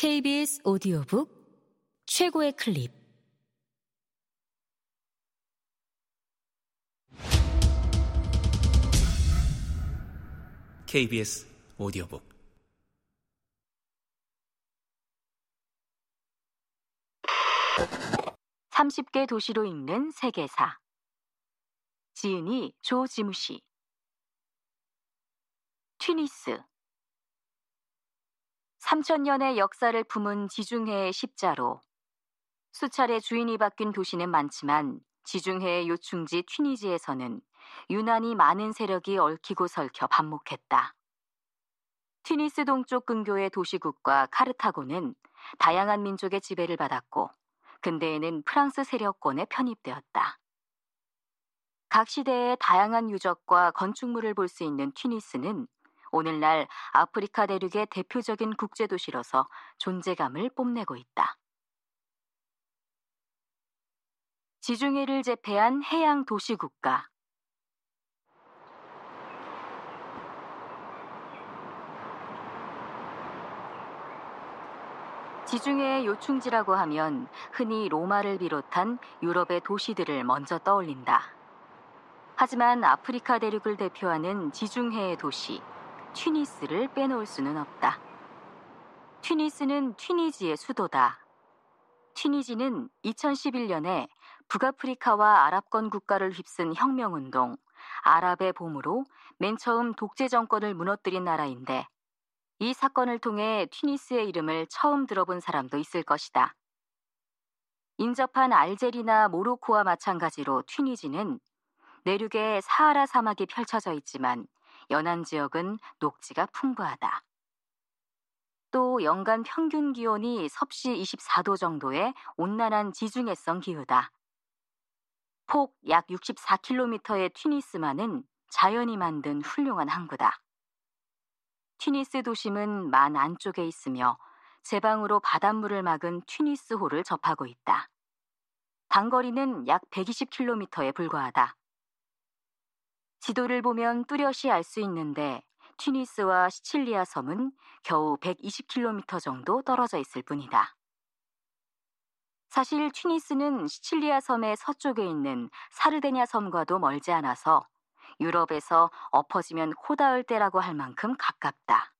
KBS 오디오북 최고의 클립. KBS 오디오북. (30개) 도시로 읽는 세계사. 지은이 조지무시. 튀니스. 3000년의 역사를 품은 지중해의 십자로 수차례 주인이 바뀐 도시는 많지만 지중해의 요충지 튀니지에서는 유난히 많은 세력이 얽히고 설켜 반목했다. 튀니스 동쪽 근교의 도시국과 카르타고는 다양한 민족의 지배를 받았고 근대에는 프랑스 세력권에 편입되었다. 각 시대의 다양한 유적과 건축물을 볼 수 있는 튀니스는 오늘날 아프리카 대륙의 대표적인 국제도시로서 존재감을 뽐내고 있다. 지중해를 제패한 해양 도시국가. 지중해의 요충지라고 하면 흔히 로마를 비롯한 유럽의 도시들을 먼저 떠올린다. 하지만 아프리카 대륙을 대표하는 지중해의 도시 튀니스를 빼놓을 수는 없다. 튀니스는 튀니지의 수도다. 튀니지는 2011년에 북아프리카와 아랍권 국가를 휩쓴 혁명운동, 아랍의 봄으로 맨 처음 독재 정권을 무너뜨린 나라인데 이 사건을 통해 튀니스의 이름을 처음 들어본 사람도 있을 것이다. 인접한 알제리나 모로코와 마찬가지로 튀니지는 내륙에 사하라 사막이 펼쳐져 있지만 연안 지역은 녹지가 풍부하다. 또 연간 평균 기온이 섭씨 24도 정도의 온난한 지중해성 기후다. 폭 약 64km의 튀니스만은 자연이 만든 훌륭한 항구다. 튀니스 도심은 만 안쪽에 있으며 제방으로 바닷물을 막은 튀니스호를 접하고 있다. 단거리는 약 120km에 불과하다. 지도를 보면 뚜렷이 알 수 있는데 튀니스와 시칠리아 섬은 겨우 120km 정도 떨어져 있을 뿐이다. 사실 튀니스는 시칠리아 섬의 서쪽에 있는 사르데냐 섬과도 멀지 않아서 유럽에서 엎어지면 코닿을 때라고 할 만큼 가깝다.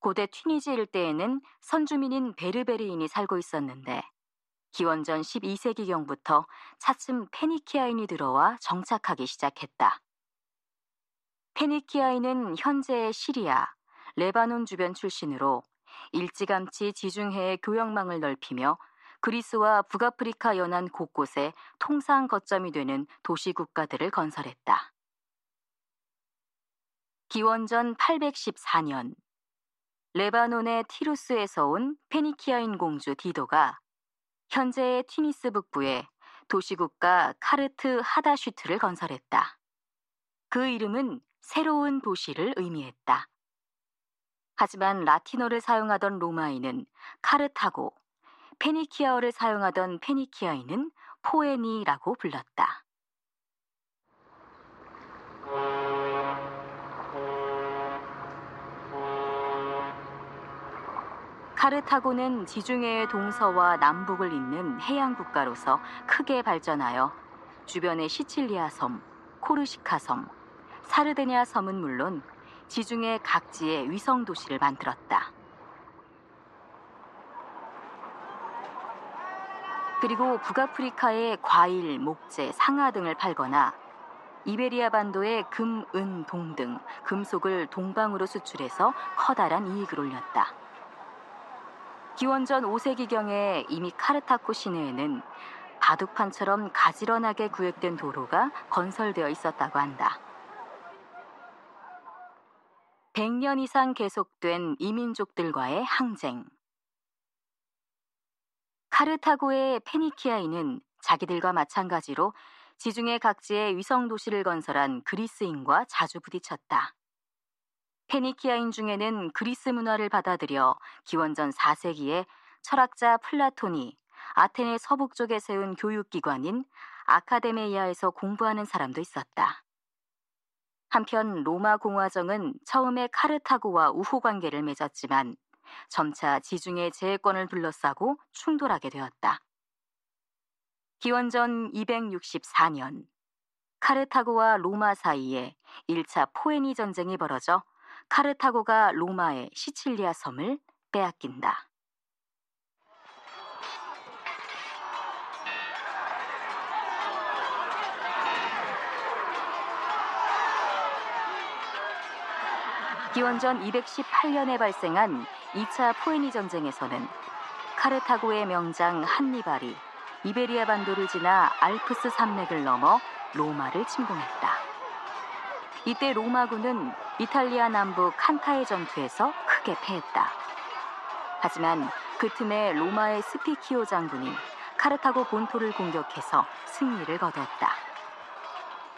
고대 튀니지 일대에는 선주민인 베르베리인이 살고 있었는데 기원전 12세기경부터 차츰 페니키아인이 들어와 정착하기 시작했다. 페니키아인은 현재의 시리아, 레바논 주변 출신으로 일찌감치 지중해의 교역망을 넓히며 그리스와 북아프리카 연안 곳곳에 통상 거점이 되는 도시 국가들을 건설했다. 기원전 814년, 레바논의 티루스에서 온 페니키아인 공주 디도가 현재의 튀니스 북부에 도시국가 카르트 하다슈트를 건설했다. 그 이름은 새로운 도시를 의미했다. 하지만 라틴어를 사용하던 로마인은 카르타고, 페니키아어를 사용하던 페니키아인은 포에니라고 불렀다. 카르타고는 지중해의 동서와 남북을 잇는 해양 국가로서 크게 발전하여 주변의 시칠리아 섬, 코르시카 섬, 사르데냐 섬은 물론 지중해 각지의 위성 도시를 만들었다. 그리고 북아프리카의 과일, 목재, 상아 등을 팔거나 이베리아 반도의 금, 은, 동 등 금속을 동방으로 수출해서 커다란 이익을 올렸다. 기원전 5세기경에 이미 카르타고 시내에는 바둑판처럼 가지런하게 구획된 도로가 건설되어 있었다고 한다. 100년 이상 계속된 이민족들과의 항쟁. 카르타고의 페니키아인은 자기들과 마찬가지로 지중해 각지에 위성 도시를 건설한 그리스인과 자주 부딪혔다. 페니키아인 중에는 그리스 문화를 받아들여 기원전 4세기에 철학자 플라톤이 아테네 서북쪽에 세운 교육기관인 아카데메이아에서 공부하는 사람도 있었다. 한편 로마 공화정은 처음에 카르타고와 우호 관계를 맺었지만 점차 지중해 제해권을 둘러싸고 충돌하게 되었다. 기원전 264년 카르타고와 로마 사이에 1차 포에니 전쟁이 벌어져 카르타고가 로마의 시칠리아 섬을 빼앗긴다. 기원전 218년에 발생한 2차 포에니 전쟁에서는 카르타고의 명장 한니발이 이베리아 반도를 지나 알프스 산맥을 넘어 로마를 침공했다. 이때 로마군은 이탈리아 남부 칸타의 전투에서 크게 패했다. 하지만 그 틈에 로마의 스피키오 장군이 카르타고 본토를 공격해서 승리를 거두었다.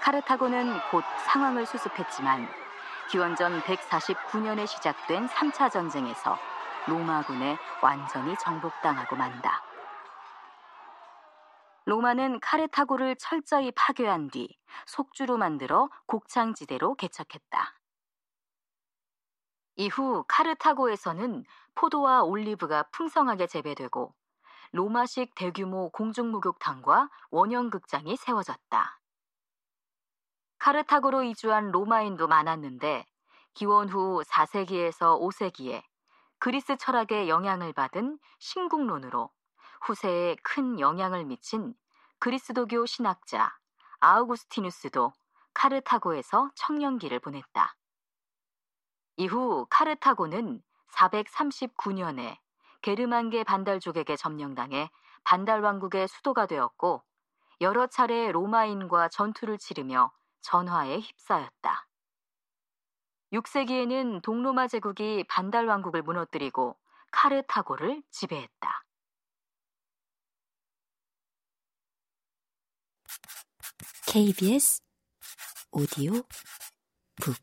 카르타고는 곧 상황을 수습했지만 기원전 149년에 시작된 3차 전쟁에서 로마군에 완전히 정복당하고 만다. 로마는 카르타고를 철저히 파괴한 뒤 속주로 만들어 곡창지대로 개척했다. 이후 카르타고에서는 포도와 올리브가 풍성하게 재배되고 로마식 대규모 공중목욕탕과 원형극장이 세워졌다. 카르타고로 이주한 로마인도 많았는데 기원 후 4세기에서 5세기에 그리스 철학의 영향을 받은 신국론으로 후세에 큰 영향을 미친 그리스도교 신학자 아우구스티누스도 카르타고에서 청년기를 보냈다. 이후 카르타고는 439년에 게르만계 반달족에게 점령당해 반달왕국의 수도가 되었고 여러 차례 로마인과 전투를 치르며 전화에 휩싸였다. 6세기에는 동로마 제국이 반달왕국을 무너뜨리고 카르타고를 지배했다. KBS 오디오 북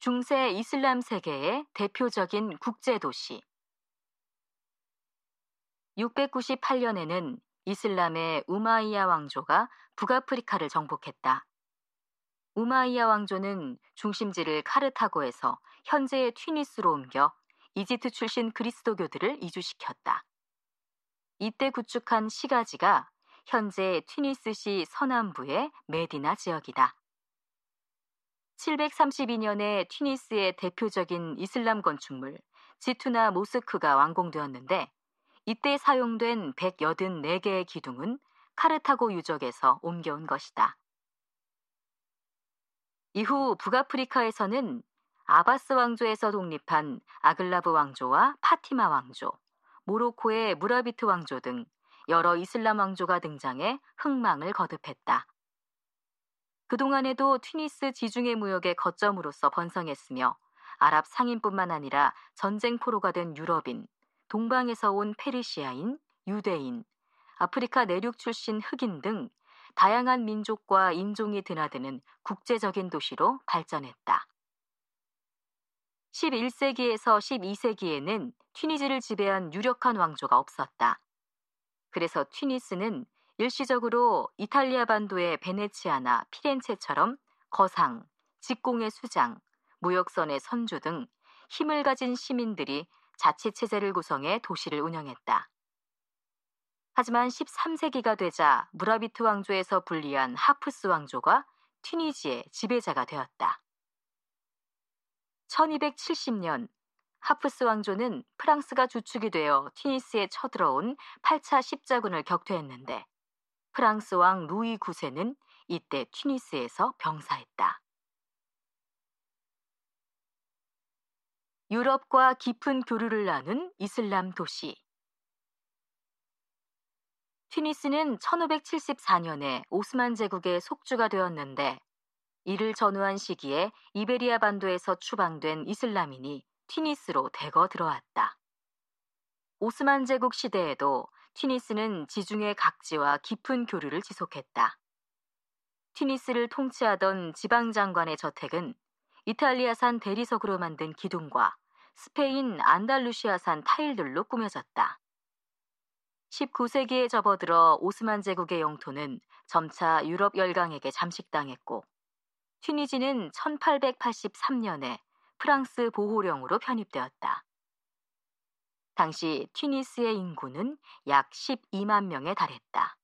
중세 이슬람 세계의 대표적인 국제도시 698년에는 이슬람의 우마이야 왕조가 북아프리카를 정복했다. 우마이야 왕조는 중심지를 카르타고에서 현재의 튀니스로 옮겨 이집트 출신 그리스도교들을 이주시켰다. 이때 구축한 시가지가 현재 튀니스시 서남부의 메디나 지역이다. 732년에 튀니스의 대표적인 이슬람 건축물 지투나 모스크가 완공되었는데 이때 사용된 184개의 기둥은 카르타고 유적에서 옮겨온 것이다. 이후 북아프리카에서는 아바스 왕조에서 독립한 아글라브 왕조와 파티마 왕조, 모로코의 무라비트 왕조 등 여러 이슬람 왕조가 등장해 흥망을 거듭했다. 그동안에도 튀니스 지중해 무역의 거점으로서 번성했으며 아랍 상인뿐만 아니라 전쟁 포로가 된 유럽인, 동방에서 온 페르시아인, 유대인, 아프리카 내륙 출신 흑인 등 다양한 민족과 인종이 드나드는 국제적인 도시로 발전했다. 11세기에서 12세기에는 튀니지를 지배한 유력한 왕조가 없었다. 그래서 튀니스는 일시적으로 이탈리아 반도의 베네치아나 피렌체처럼 거상, 직공의 수장, 무역선의 선주 등 힘을 가진 시민들이 자치체제를 구성해 도시를 운영했다. 하지만 13세기가 되자 무라비트 왕조에서 분리한 하프스 왕조가 튀니지의 지배자가 되었다. 1270년 하프스 왕조는 프랑스가 주축이 되어 튀니스에 쳐들어온 8차 십자군을 격퇴했는데 프랑스 왕 루이 9세는 이때 튀니스에서 병사했다. 유럽과 깊은 교류를 나눈 이슬람 도시 튀니스는 1574년에 오스만 제국의 속주가 되었는데 이를 전후한 시기에 이베리아 반도에서 추방된 이슬람인이 튀니스로 대거 들어왔다. 오스만 제국 시대에도 튀니스는 지중해 각지와 깊은 교류를 지속했다. 튀니스를 통치하던 지방장관의 저택은 이탈리아산 대리석으로 만든 기둥과 스페인 안달루시아산 타일들로 꾸며졌다. 19세기에 접어들어 오스만 제국의 영토는 점차 유럽 열강에게 잠식당했고 튀니지는 1883년에 프랑스 보호령으로 편입되었다. 당시 튀니스의 인구는 약 12만 명에 달했다.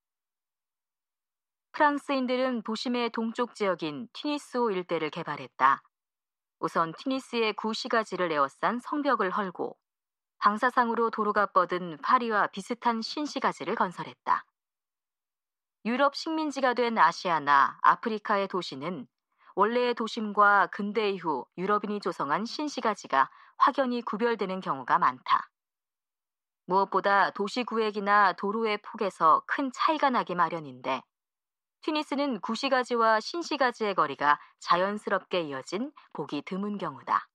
프랑스인들은 도심의 동쪽 지역인 튀니스호 일대를 개발했다. 우선 튀니스의 구시가지를 에워싼 성벽을 헐고 방사상으로 도로가 뻗은 파리와 비슷한 신시가지를 건설했다. 유럽 식민지가 된 아시아나 아프리카의 도시는 원래의 도심과 근대 이후 유럽인이 조성한 신시가지가 확연히 구별되는 경우가 많다. 무엇보다 도시 구획이나 도로의 폭에서 큰 차이가 나기 마련인데 튀니스는 구시가지와 신시가지의 거리가 자연스럽게 이어진 보기 드문 경우다.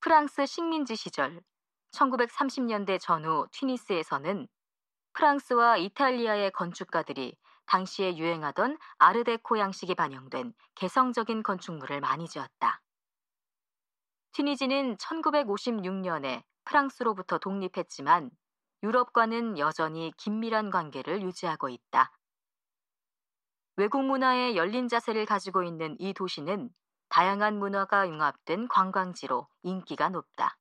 프랑스 식민지 시절 1930년대 전후 튀니스에서는 프랑스와 이탈리아의 건축가들이 당시에 유행하던 아르데코 양식이 반영된 개성적인 건축물을 많이 지었다. 튀니지는 1956년에 프랑스로부터 독립했지만 유럽과는 여전히 긴밀한 관계를 유지하고 있다. 외국 문화의 열린 자세를 가지고 있는 이 도시는 다양한 문화가 융합된 관광지로 인기가 높다.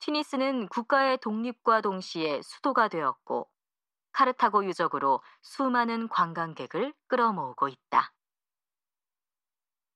튀니스는 국가의 독립과 동시에 수도가 되었고 카르타고 유적으로 수많은 관광객을 끌어모으고 있다.